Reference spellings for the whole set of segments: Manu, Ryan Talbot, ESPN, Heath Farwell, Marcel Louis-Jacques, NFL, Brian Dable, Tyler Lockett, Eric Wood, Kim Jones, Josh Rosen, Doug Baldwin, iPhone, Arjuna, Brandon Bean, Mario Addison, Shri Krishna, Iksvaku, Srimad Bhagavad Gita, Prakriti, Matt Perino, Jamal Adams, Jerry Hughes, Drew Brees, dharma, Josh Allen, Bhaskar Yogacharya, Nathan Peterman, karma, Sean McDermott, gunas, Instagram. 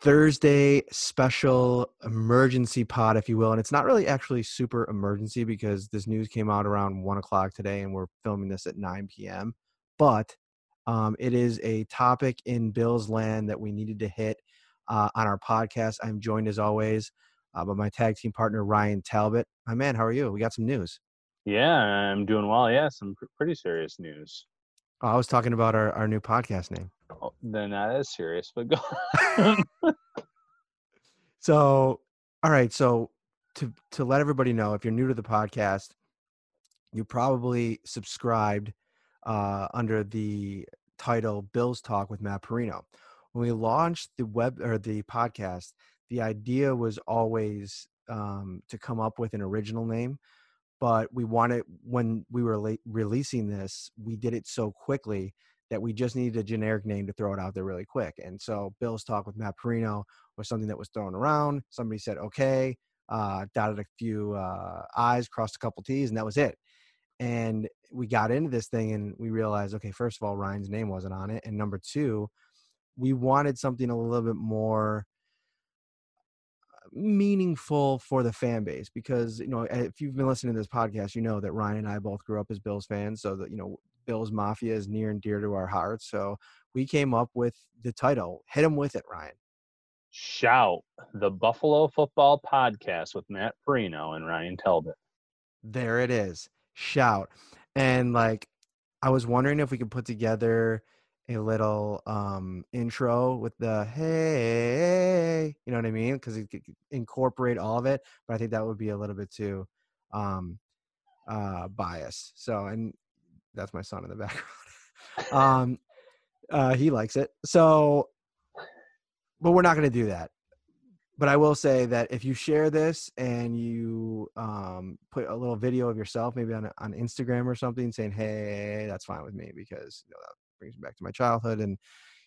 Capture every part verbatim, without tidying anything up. Thursday special emergency pod, if you will. And it's not really actually super emergency because this news came out around one o'clock today and we're filming this at nine p.m. But um, it is a topic in Bills land that we needed to hit uh, on our podcast. I'm joined as always uh, by my tag team partner, Ryan Talbot. My man, how are you? We got some news. Yeah, I'm doing well. Yeah, some pretty serious news. Oh, I was talking about our, our new podcast name. Oh, they're not as serious, but go on. So, all right. So to, to let everybody know, if you're new to the podcast, you probably subscribed uh, under the title Bills Talk with Matt Perino. When we launched the web or the podcast, the idea was always um, to come up with an original name, but we wanted, when we were late releasing this, we did it so quickly that we just needed a generic name to throw it out there really quick. And so Bills Talk with Matt Perino was something that was thrown around. Somebody said, okay, uh, dotted a few uh, I's, crossed a couple T's, and that was it. And we got into this thing and we realized, okay, first of all, Ryan's name wasn't on it. And number two, we wanted something a little bit more meaningful for the fan base, because, you know, if you've been listening to this podcast, you know that Ryan and I both grew up as Bills fans. So that, you know, Bills Mafia is near and dear to our hearts. So we came up with the title. Hit him with it, Ryan. Shout, the Buffalo Football Podcast with Matt Perino and Ryan Talbot. There it is. Shout. And like, I was wondering if we could put together a little um, intro with the hey, you know what I mean? Because it could incorporate all of it. But I think that would be a little bit too um, uh, biased. So, and that's my son in the background. um, uh, he likes it. So, but we're not going to do that. But I will say that if you share this and you um, put a little video of yourself, maybe on on Instagram or something, saying, hey, that's fine with me, because, you know, that brings me back to my childhood and,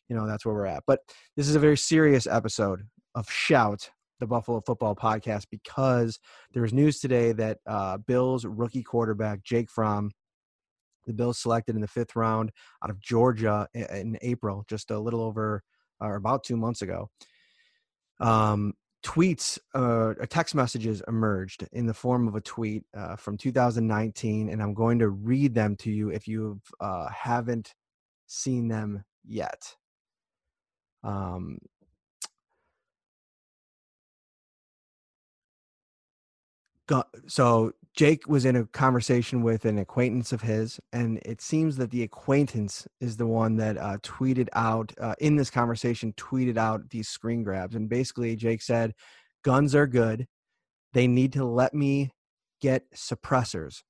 you know, that's where we're at. But this is a very serious episode of Shout, the Buffalo Football Podcast, because there was news today that uh, Bills rookie quarterback Jake Fromm, the Bills selected in the fifth round out of Georgia in April, just a little over or about two months ago. Um, tweets uh, or text messages emerged in the form of a tweet uh, from two thousand nineteen, and I'm going to read them to you if you uh, haven't seen them yet. Um, so Jake was in a conversation with an acquaintance of his, and it seems that the acquaintance is the one that uh, tweeted out uh, in this conversation, tweeted out these screen grabs. And basically Jake said, guns are good. They need to let me get suppressors.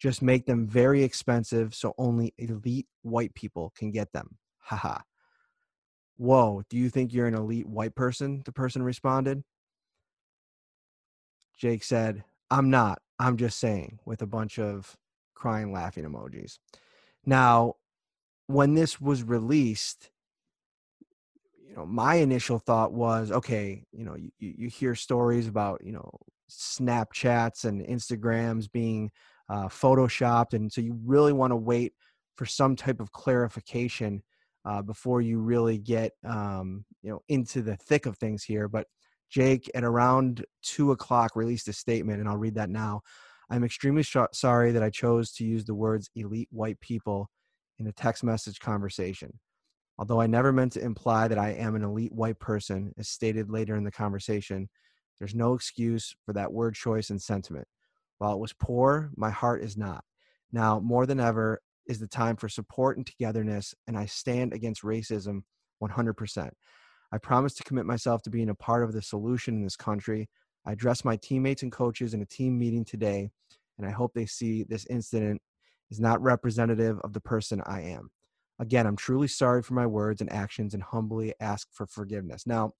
Just make them very expensive so only elite white people can get them. Haha. Whoa, do you think you're an elite white person? The person responded. Jake said, I'm not. I'm just saying, with a bunch of crying, laughing emojis. Now, when this was released, you know, my initial thought was, okay, you know, you, you hear stories about, you know, Snapchats and Instagrams being uh, photoshopped. And so you really want to wait for some type of clarification uh, before you really get, um, you know, into the thick of things here. But Jake, at around two o'clock, released a statement, and I'll read that now. I'm extremely sh- sorry that I chose to use the words elite white people in a text message conversation. Although I never meant to imply that I am an elite white person, as stated later in the conversation, there's no excuse for that word choice and sentiment. While it was poor, my heart is not. Now, more than ever, is the time for support and togetherness, and I stand against racism one hundred percent. I promise to commit myself to being a part of the solution in this country. I addressed my teammates and coaches in a team meeting today, and I hope they see this incident is not representative of the person I am. Again, I'm truly sorry for my words and actions and humbly ask for forgiveness. Now,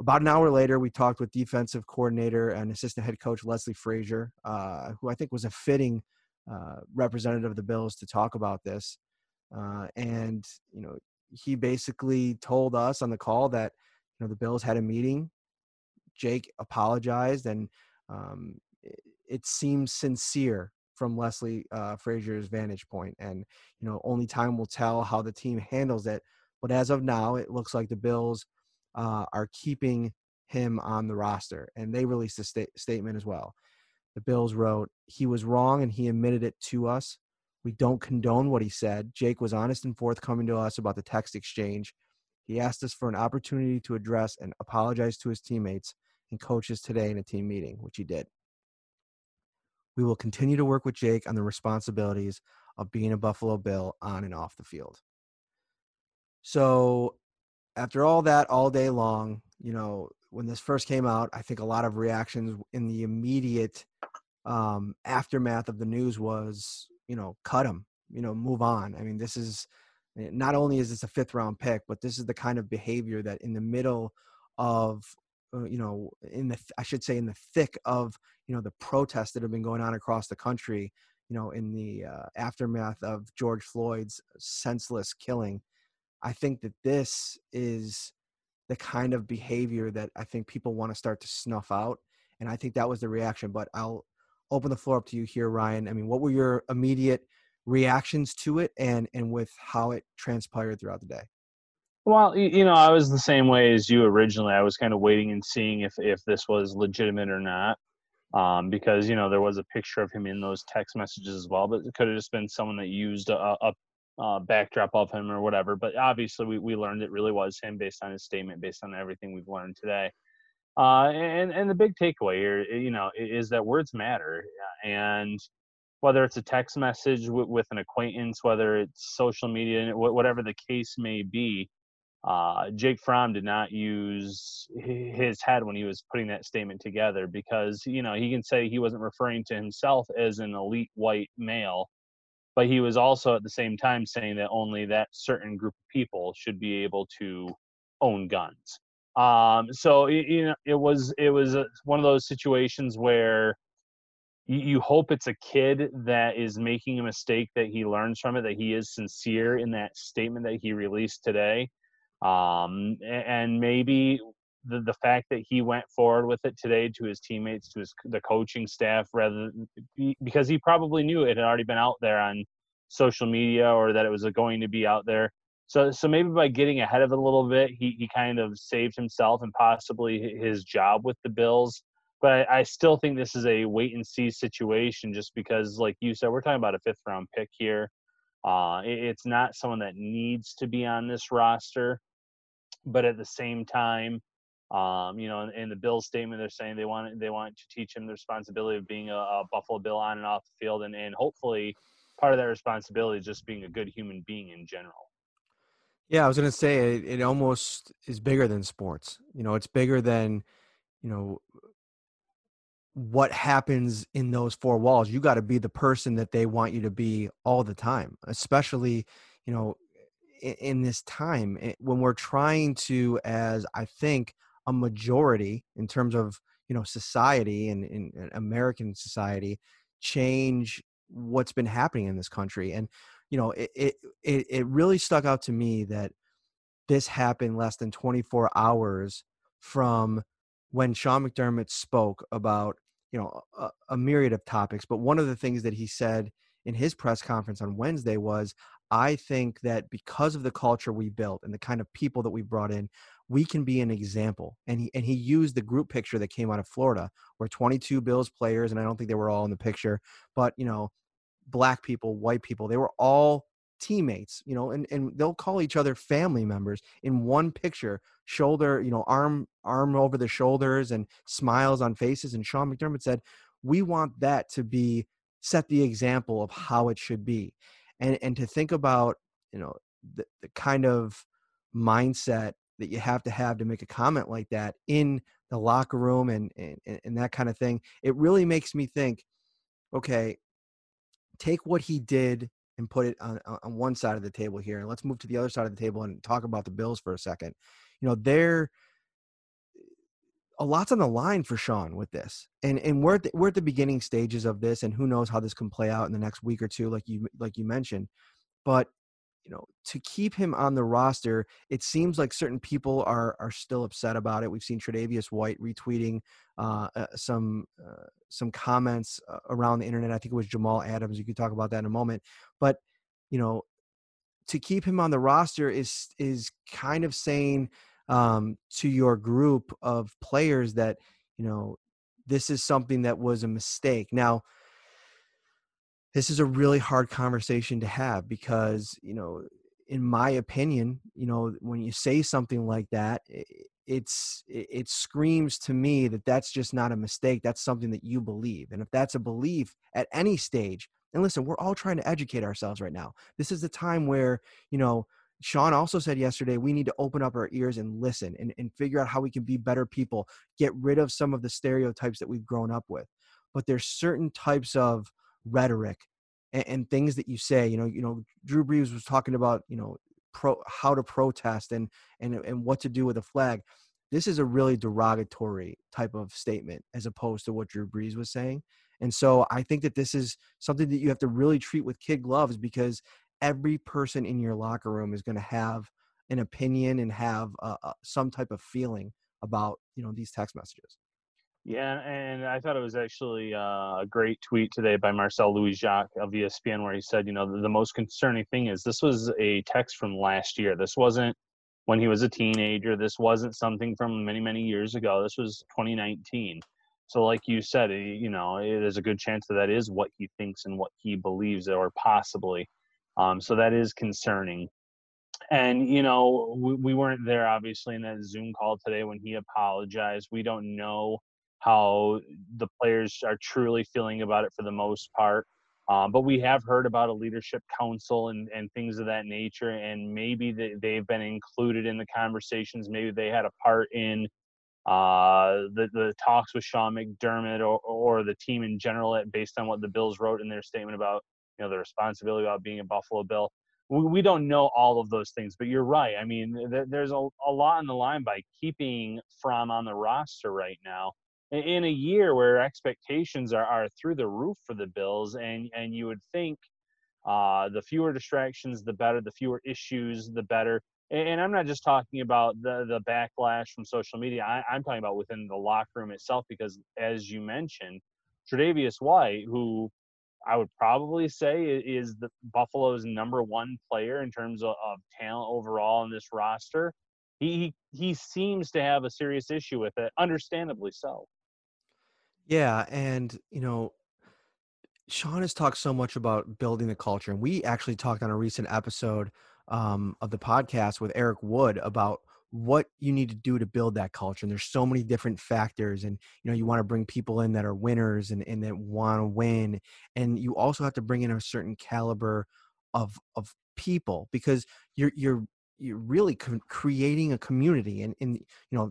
about an hour later, we talked with defensive coordinator and assistant head coach Leslie Frazier, uh, who I think was a fitting uh, representative of the Bills to talk about this. Uh, and, you know, he basically told us on the call that, you know, the Bills had a meeting. Jake apologized, and um, it, it seems sincere from Leslie uh, Frazier's vantage point. And, you know, only time will tell how the team handles it. But as of now, it looks like the Bills uh, are keeping him on the roster. And they released a sta- statement as well. The Bills wrote, "He was wrong and he admitted it to us. We don't condone what he said. Jake was honest and forthcoming to us about the text exchange. He asked us for an opportunity to address and apologize to his teammates and coaches today in a team meeting," which he did. "We will continue to work with Jake on the responsibilities of being a Buffalo Bill on and off the field." So after all that, all day long, you know, when this first came out, I think a lot of reactions in the immediate um, aftermath of the news was, you know, cut him, you know, move on. I mean, this is, not only is this a fifth round pick, but this is the kind of behavior that in the middle of, uh, you know, in the, I should say in the thick of, you know, the protests that have been going on across the country, you know, in the uh, aftermath of George Floyd's senseless killing. I think that this is the kind of behavior that I think people want to start to snuff out. And I think that was the reaction, but I'll open the floor up to you here, Ryan. I mean, what were your immediate reactions to it and and with how it transpired throughout the day? Well, you know, I was the same way as you originally. I was kind of waiting and seeing if if this was legitimate or not, um, because, you know, there was a picture of him in those text messages as well, but it could have just been someone that used a, a, a backdrop of him or whatever. But obviously we, we learned it really was him based on his statement, based on everything we've learned today. Uh, and, and the big takeaway here, you know, is that words matter. And whether it's a text message w- with an acquaintance, whether it's social media, w- whatever the case may be, uh, Jake Fromm did not use his head when he was putting that statement together because, you know, he can say he wasn't referring to himself as an elite white male, but he was also at the same time saying that only that certain group of people should be able to own guns. Um, so, you know, it was, it was one of those situations where you hope it's a kid that is making a mistake, that he learns from it, that he is sincere in that statement that he released today. Um, and maybe the, the fact that he went forward with it today to his teammates, to his, the coaching staff, rather than, because he probably knew it had already been out there on social media or that it was going to be out there. So, so maybe by getting ahead of it a little bit, he, he kind of saved himself and possibly his job with the Bills. But I, I still think this is a wait-and-see situation just because, like you said, we're talking about a fifth-round pick here. Uh, it, it's not someone that needs to be on this roster. But at the same time, um, you know, in, in the Bills statement, they're saying they want they want to teach him the responsibility of being a, a Buffalo Bill on and off the field. And, and hopefully part of that responsibility is just being a good human being in general. Yeah, I was going to say it, it almost is bigger than sports. You know, it's bigger than, you know, what happens in those four walls. You got to be the person that they want you to be all the time, especially, you know, in, in this time when we're trying to, as I think a majority in terms of, you know, society and in American society, change what's been happening in this country. And you know, it, it it really stuck out to me that this happened less than twenty-four hours from when Sean McDermott spoke about, you know, a, a myriad of topics. But one of the things that he said in his press conference on Wednesday was, I think that because of the culture we built and the kind of people that we brought in, we can be an example. And he, and he used the group picture that came out of Florida where twenty-two Bills players, and I don't think they were all in the picture, but, you know, Black people, white people, they were all teammates, you know, and, and they'll call each other family members in one picture, shoulder, you know, arm, arm over the shoulders and smiles on faces. And Sean McDermott said, we want that to be set the example of how it should be. And, and to think about, you know, the, the kind of mindset that you have to have to make a comment like that in the locker room and, and, and that kind of thing, it really makes me think, okay, take what he did and put it on, on one side of the table here. And let's move to the other side of the table and talk about the Bills for a second. You know, they're a lot's on the line for Sean with this. And, and we're at the, we're at the beginning stages of this, and who knows how this can play out in the next week or two, like you, like you mentioned, but you know, to keep him on the roster, it seems like certain people are are still upset about it. We've seen Tre'Davious White retweeting uh, uh, some uh, some comments uh, around the internet. I think it was Jamal Adams. You can talk about that in a moment. But you know, to keep him on the roster is is kind of saying um, to your group of players that, you know, this is something that was a mistake. Now, this is a really hard conversation to have because, you know, in my opinion, you know, when you say something like that, it's, it screams to me that that's just not a mistake. That's something that you believe. And if that's a belief at any stage, and listen, we're all trying to educate ourselves right now. This is the time where, you know, Sean also said yesterday, we need to open up our ears and listen and, and figure out how we can be better people, get rid of some of the stereotypes that we've grown up with. But there's certain types of rhetoric and, and things that you say, you know, you know, Drew Brees was talking about, you know, pro, how to protest and, and, and what to do with a flag. This is a really derogatory type of statement as opposed to what Drew Brees was saying. And so I think that this is something that you have to really treat with kid gloves, because every person in your locker room is going to have an opinion and have uh, some type of feeling about, you know, these text messages. Yeah, and I thought it was actually a great tweet today by Marcel Louis-Jacques of E S P N, where he said, you know, the, the most concerning thing is this was a text from last year. This wasn't when he was a teenager. This wasn't something from many, many years ago. This was twenty nineteen. So like you said, you know, there's a good chance that that is what he thinks and what he believes, or possibly. Um, so that is concerning. And, you know, we, we weren't there, obviously, in that Zoom call today when he apologized. We don't know how the players are truly feeling about it for the most part. Um, but we have heard about a leadership council and, and things of that nature, and maybe they, they've been included in the conversations. Maybe they had a part in uh, the, the talks with Sean McDermott or, or the team in general, based on what the Bills wrote in their statement about, you know, the responsibility about being a Buffalo Bill. We, we don't know all of those things, but you're right. I mean, th- there's a, a lot on the line by keeping Fromm on the roster right now, in a year where expectations are, are through the roof for the Bills. And, and you would think uh, the fewer distractions, the better, the fewer issues, the better. And, and I'm not just talking about the, the backlash from social media. I, I'm talking about within the locker room itself, because as you mentioned, Tre'Davious White, who I would probably say is the Buffalo's number one player in terms of, of talent overall in this roster, he, he seems to have a serious issue with it, understandably so. Yeah, and, you know, Sean has talked so much about building the culture, and we actually talked on a recent episode um, of the podcast with Eric Wood about what you need to do to build that culture. And there's so many different factors, and, you know, you want to bring people in that are winners and, and that want to win. And you also have to bring in a certain caliber of, of people, because you're, you're, you're really co- creating a community, and, and, you know,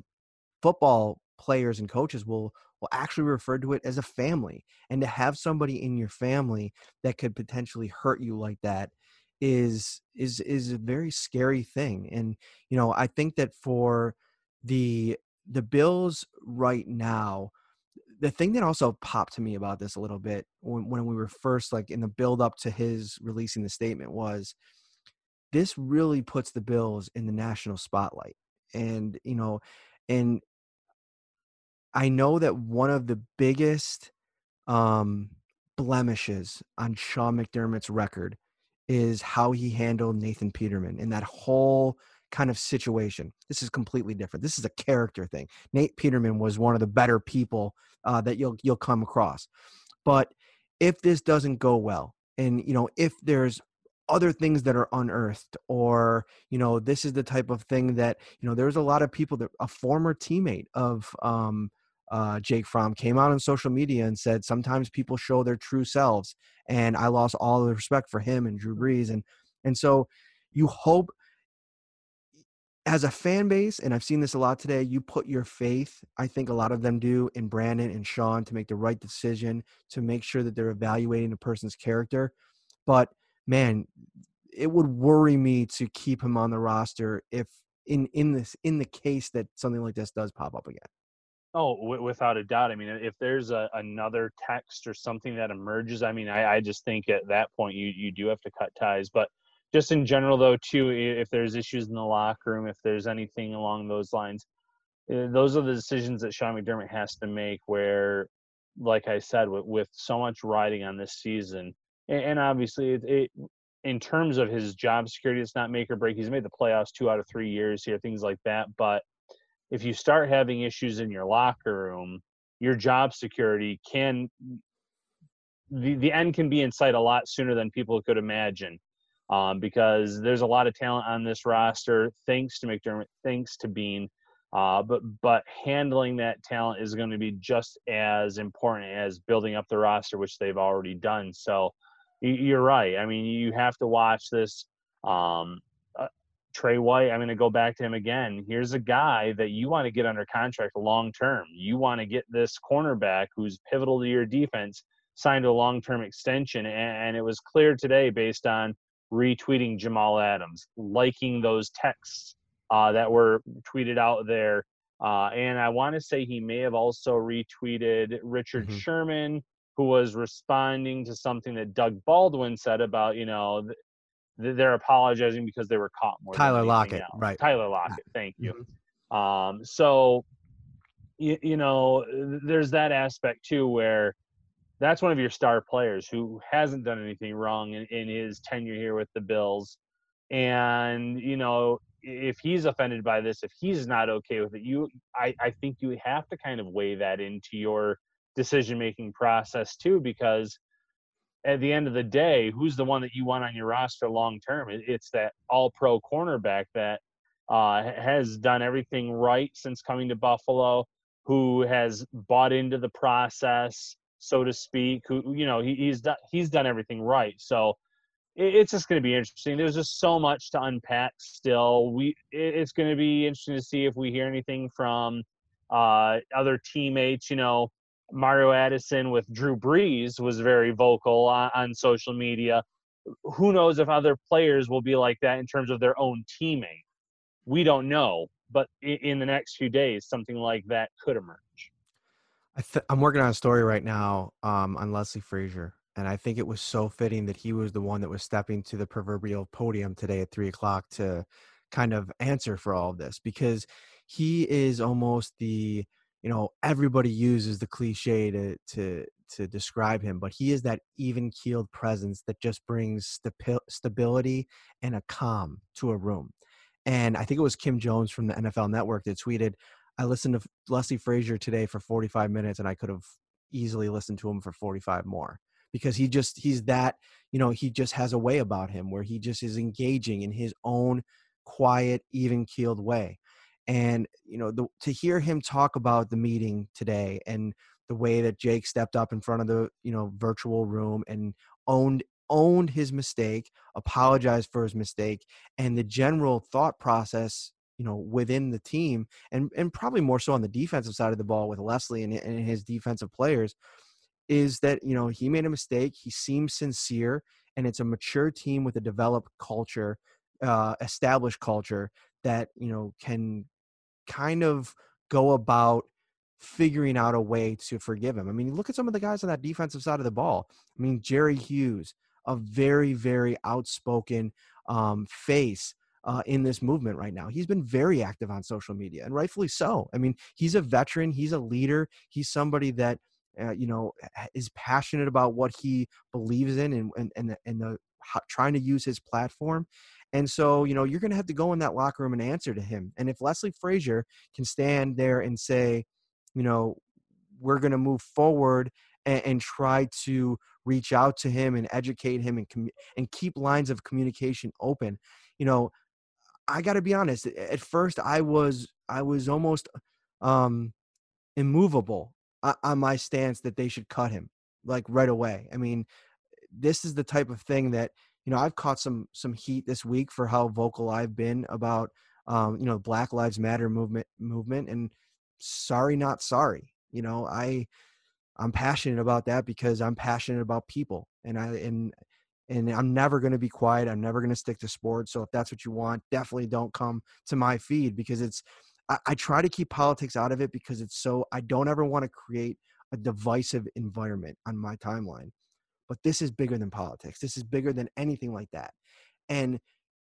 football players and coaches will, will actually refer to it as a family. And to have somebody in your family that could potentially hurt you like that is, is, is a very scary thing. And, you know, I think that for the, the Bills right now, the thing that also popped to me about this a little bit when, when we were first, like, in the build up to his releasing the statement, was this really puts the Bills in the national spotlight. And, you know, and, I know that one of the biggest um, blemishes on Sean McDermott's record is how he handled Nathan Peterman in that whole kind of situation. This is completely different. This is a character thing. Nate Peterman was one of the better people uh, that you'll you'll come across. But if this doesn't go well, and, you know, if there's other things that are unearthed, or, you know, this is the type of thing that, you know, there's a lot of people that a former teammate of um, uh, Jake Fromm came out on social media and said, sometimes people show their true selves, and I lost all the respect for him and Drew Brees. And, and so you hope as a fan base, and I've seen this a lot today, you put your faith, I think a lot of them do, in Brandon and Sean to make the right decision, to make sure that they're evaluating a person's character. But man, it would worry me to keep him on the roster if in, in this, in the case that something like this does pop up again. Oh, w- without a doubt. I mean, if there's a, another text or something that emerges, I mean, I, I just think at that point you, you do have to cut ties. But just in general though, too, if there's issues in the locker room, if there's anything along those lines, those are the decisions that Sean McDermott has to make where, like I said, with, with so much riding on this season, and obviously, it, it, in terms of his job security, it's not make or break. He's made the playoffs two out of three years here, things like that. But if you start having issues in your locker room, your job security can – the the end can be in sight a lot sooner than people could imagine, um, because there's a lot of talent on this roster, thanks to McDermott, thanks to Bean. Uh, but but handling that talent is going to be just as important as building up the roster, which they've already done. So – you're right. I mean, you have to watch this. Um, uh, Trey White, I'm going to go back to him again. Here's a guy that you want to get under contract long-term. You want to get this cornerback who's pivotal to your defense signed a long-term extension. And, and it was clear today based on retweeting Jamal Adams, liking those texts uh, that were tweeted out there. Uh, and I want to say he may have also retweeted Richard mm-hmm. Sherman, who was responding to something that Doug Baldwin said about, you know, th- they're apologizing because they were caught more. Tyler Lockett, else. right. Tyler Lockett, thank you. Mm-hmm. Um, so, you, you know, there's that aspect too where that's one of your star players who hasn't done anything wrong in, in his tenure here with the Bills. And, you know, if he's offended by this, if he's not okay with it, you, I, I think you have to kind of weigh that into your decision-making process too, because at the end of the day, who's the one that you want on your roster long-term? It's that all-pro cornerback that uh, has done everything right since coming to Buffalo, who has bought into the process, so to speak, who, you know, he, he's done, he's done everything right. So it, it's just going to be interesting. There's just so much to unpack still. We, it, it's going to be interesting to see if we hear anything from uh, other teammates, you know, Mario Addison with Drew Brees was very vocal on, on social media. Who knows if other players will be like that in terms of their own teammate? We don't know, but in, in the next few days, something like that could emerge. I th- I'm working on a story right now um, on Leslie Frazier, and I think it was so fitting that he was the one that was stepping to the proverbial podium today at three o'clock to kind of answer for all of this, because he is almost the you know, everybody uses the cliche to, to, to describe him, but he is that even keeled presence that just brings stabi- stability and a calm to a room. And I think it was Kim Jones from the N F L Network that tweeted, I listened to Leslie Frazier today for forty-five minutes and I could have easily listened to him for forty-five more, because he just, he's that, you know, he just has a way about him where he just is engaging in his own quiet, even keeled way. And, you know, the, to hear him talk about the meeting today and the way that Jake stepped up in front of the, you know, virtual room and owned, owned his mistake, apologized for his mistake, and the general thought process, you know, within the team, and, and probably more so on the defensive side of the ball with Leslie and, and his defensive players, is that, you know, he made a mistake. He seems sincere, and it's a mature team with a developed culture, uh, established culture that, you know, can kind of go about figuring out a way to forgive him. I mean, look at some of the guys on that defensive side of the ball. I mean, Jerry Hughes, a very, very outspoken um, face uh, in this movement right now. He's been very active on social media, and rightfully so. I mean, he's a veteran. He's a leader. He's somebody that, uh, you know, is passionate about what he believes in and, and, and the, and the how, trying to use his platform. And so, you know, you're going to have to go in that locker room and answer to him. And if Leslie Frazier can stand there and say, you know, we're going to move forward and, and try to reach out to him and educate him and com- and keep lines of communication open. You know, I got to be honest. At first, I was I was almost um, immovable on my stance that they should cut him like right away. I mean, this is the type of thing that, you know, I've caught some some heat this week for how vocal I've been about um, you know, Black Lives Matter movement movement and sorry, not sorry. You know, I I'm passionate about that because I'm passionate about people, and I and and I'm never going to be quiet. I'm never going to stick to sports. So if that's what you want, definitely don't come to my feed, because it's I, I try to keep politics out of it, because it's so I don't ever want to create a divisive environment on my timeline. But this is bigger than politics. This is bigger than anything like that. And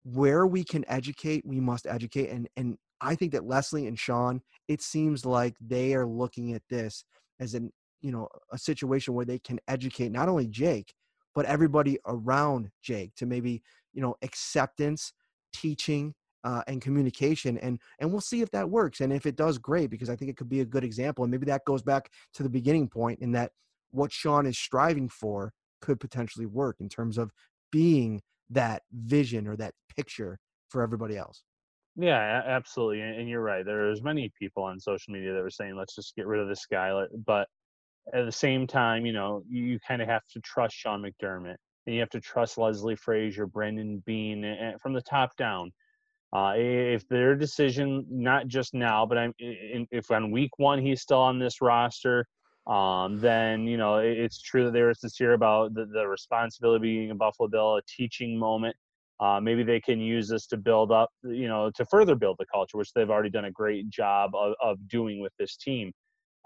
where we can educate, we must educate. And and I think that Leslie and Sean, it seems like they are looking at this as an, you know, a situation where they can educate not only Jake, but everybody around Jake to maybe, you know, acceptance, teaching, uh, and communication. And and we'll see if that works. And if it does, great, because I think it could be a good example. And maybe that goes back to the beginning point in that what Sean is striving for could potentially work in terms of being that vision or that picture for everybody else. Yeah, absolutely. And you're right. There's many people on social media that were saying, let's just get rid of this guy. But at the same time, you know, you kind of have to trust Sean McDermott, and you have to trust Leslie Frazier, Brandon Bean, and from the top down. Uh, if their decision, not just now, but I'm, if on week one he's still on this roster, Um, then, you know, it's true that they were sincere about the, the responsibility being a Buffalo Bill, a teaching moment. Uh, maybe they can use this to build up, you know, to further build the culture, which they've already done a great job of, of doing with this team.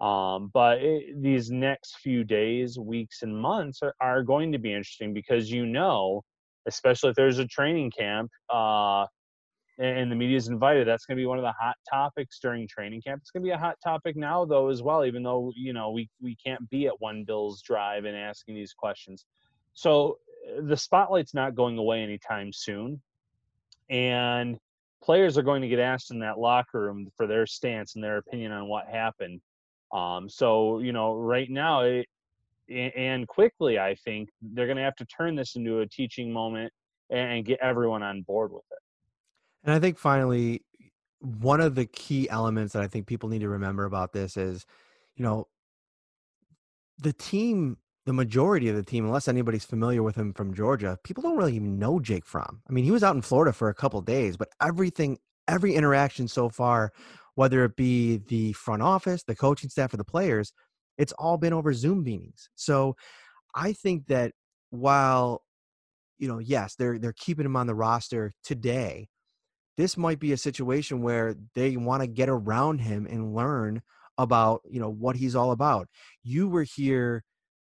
Um, but it, these next few days, weeks, and months are, are going to be interesting, because, you know, especially if there's a training camp, uh, and the media is invited, that's going to be one of the hot topics during training camp. It's going to be a hot topic now, though, as well, even though, you know, we, we can't be at One Bills Drive and asking these questions. So the spotlight's not going away anytime soon. And players are going to get asked in that locker room for their stance and their opinion on what happened. Um, so, you know, right now, it, and quickly, I think, they're going to have to turn this into a teaching moment and get everyone on board with it. And I think finally, one of the key elements that I think people need to remember about this is, you know, the team, the majority of the team, unless anybody's familiar with him from Georgia, people don't really even know Jake Fromm. I mean, he was out in Florida for a couple of days, but everything, every interaction so far, whether it be the front office, the coaching staff, or the players, it's all been over Zoom meetings. So I think that while, you know, yes, they're they're keeping him on the roster today, this might be a situation where they want to get around him and learn about, you know, what he's all about. You were here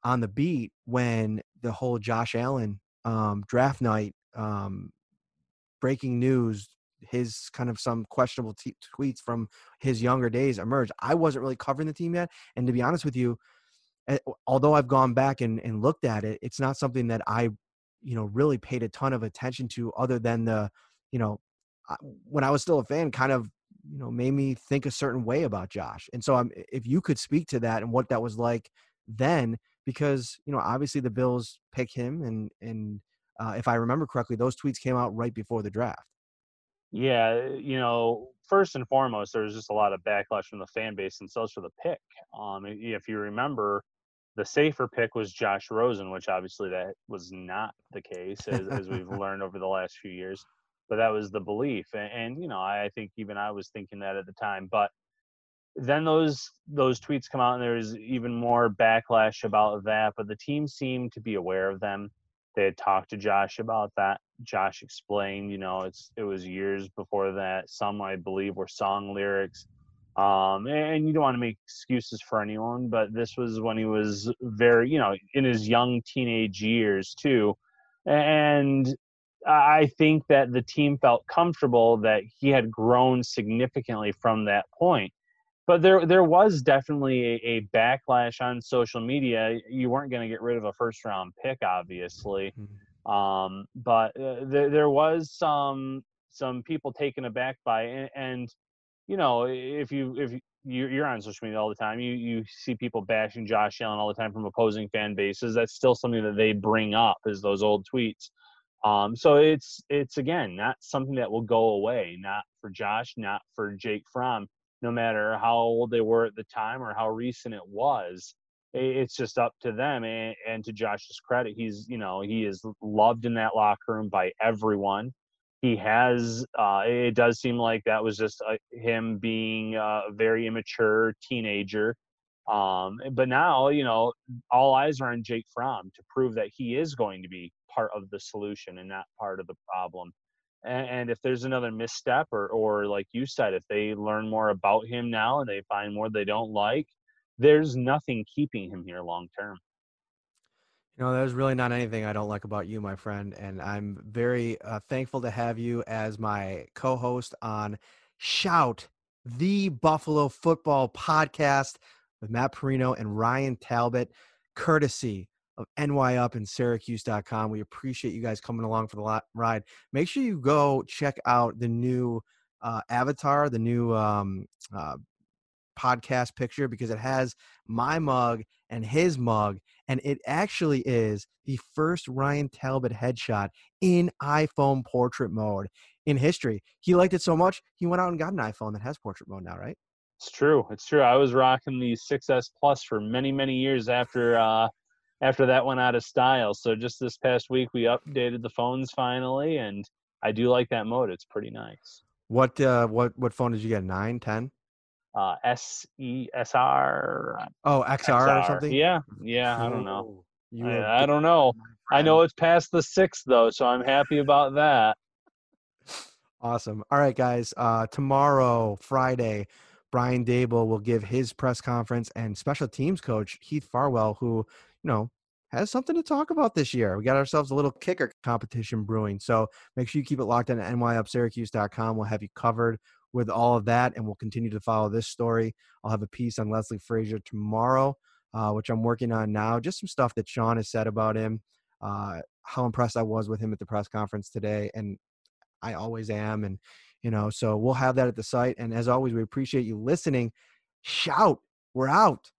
on the beat when the whole Josh Allen um, draft night, um, breaking news, his kind of some questionable t- tweets from his younger days emerged. I wasn't really covering the team yet. And to be honest with you, although I've gone back and, and looked at it, it's not something that I, you know, really paid a ton of attention to, other than the, you know, when I was still a fan, kind of, you know, made me think a certain way about Josh. And so I'm, if you could speak to that and what that was like then, because, you know, obviously the Bills pick him. And, and uh, if I remember correctly, those tweets came out right before the draft. Yeah. You know, first and foremost, there was just a lot of backlash from the fan base themselves for the pick. Um, if you remember, the safer pick was Josh Rosen, which obviously that was not the case, as, as we've learned over the last few years. But that was the belief. And, and, you know, I think even I was thinking that at the time. But then those those tweets come out, and there's even more backlash about that. But the team seemed to be aware of them. They had talked to Josh about that. Josh explained, you know, it's it was years before that. Some, I believe, were song lyrics. Um, and you don't want to make excuses for anyone, but this was when he was very, you know, in his young teenage years, too. And I think that the team felt comfortable that he had grown significantly from that point. But there there was definitely a, a backlash on social media. You weren't going to get rid of a first-round pick, obviously. Mm-hmm. Um, but uh, there, there was some some people taken aback by it. And, and, you know, if you if you're, you're on social media all the time. You you see people bashing Josh Allen all the time from opposing fan bases. That's still something that they bring up, is those old tweets. Um, so it's, it's again, not something that will go away, not for Josh, not for Jake Fromm, no matter how old they were at the time or how recent it was. It's just up to them. And, and to Josh's credit, he's, you know, he is loved in that locker room by everyone. He has, uh, it does seem like that was just uh, him being a very immature teenager. Um, but now, you know, all eyes are on Jake Fromm to prove that he is going to be part of the solution and not part of the problem. And, and if there's another misstep or, or like you said, if they learn more about him now and they find more they don't like, there's nothing keeping him here long-term. You know, there's really not anything I don't like about you, my friend. And I'm very uh, thankful to have you as my co-host on Shout, the Buffalo Football Podcast with Matt Perino and Ryan Talbot, courtesy of N Y up and syracuse dot com. We appreciate you guys coming along for the ride. Make sure you go check out the new uh, avatar, the new um, uh podcast picture, because it has my mug and his mug, and it actually is the first Ryan Talbot headshot in iPhone portrait mode in history. He liked it so much he went out and got an iPhone that has portrait mode now, right? It's true. It's true. I was rocking the six S Plus for many, many years after uh, after that went out of style. So just this past week we updated the phones finally, and I do like that mode. It's pretty nice. What uh, what what phone did you get? Nine, ten? Uh, S E S R. Oh, X R, X R or something? Yeah. Yeah. I don't know. Oh, I, I don't know. I know it's past the six though, so I'm happy about that. Awesome. All right, guys. Uh, tomorrow, Friday, Brian Dable will give his press conference, and special teams coach Heath Farwell, who, you know, has something to talk about this year. We got ourselves a little kicker competition brewing. So make sure you keep it locked on at N Y up syracuse dot com. We'll have you covered with all of that, and we'll continue to follow this story. I'll have a piece on Leslie Frazier tomorrow, uh, which I'm working on now. Just some stuff that Sean has said about him, uh, how impressed I was with him at the press conference today, and I always am. And, you know, so we'll have that at the site. And as always, we appreciate you listening. Shout, we're out.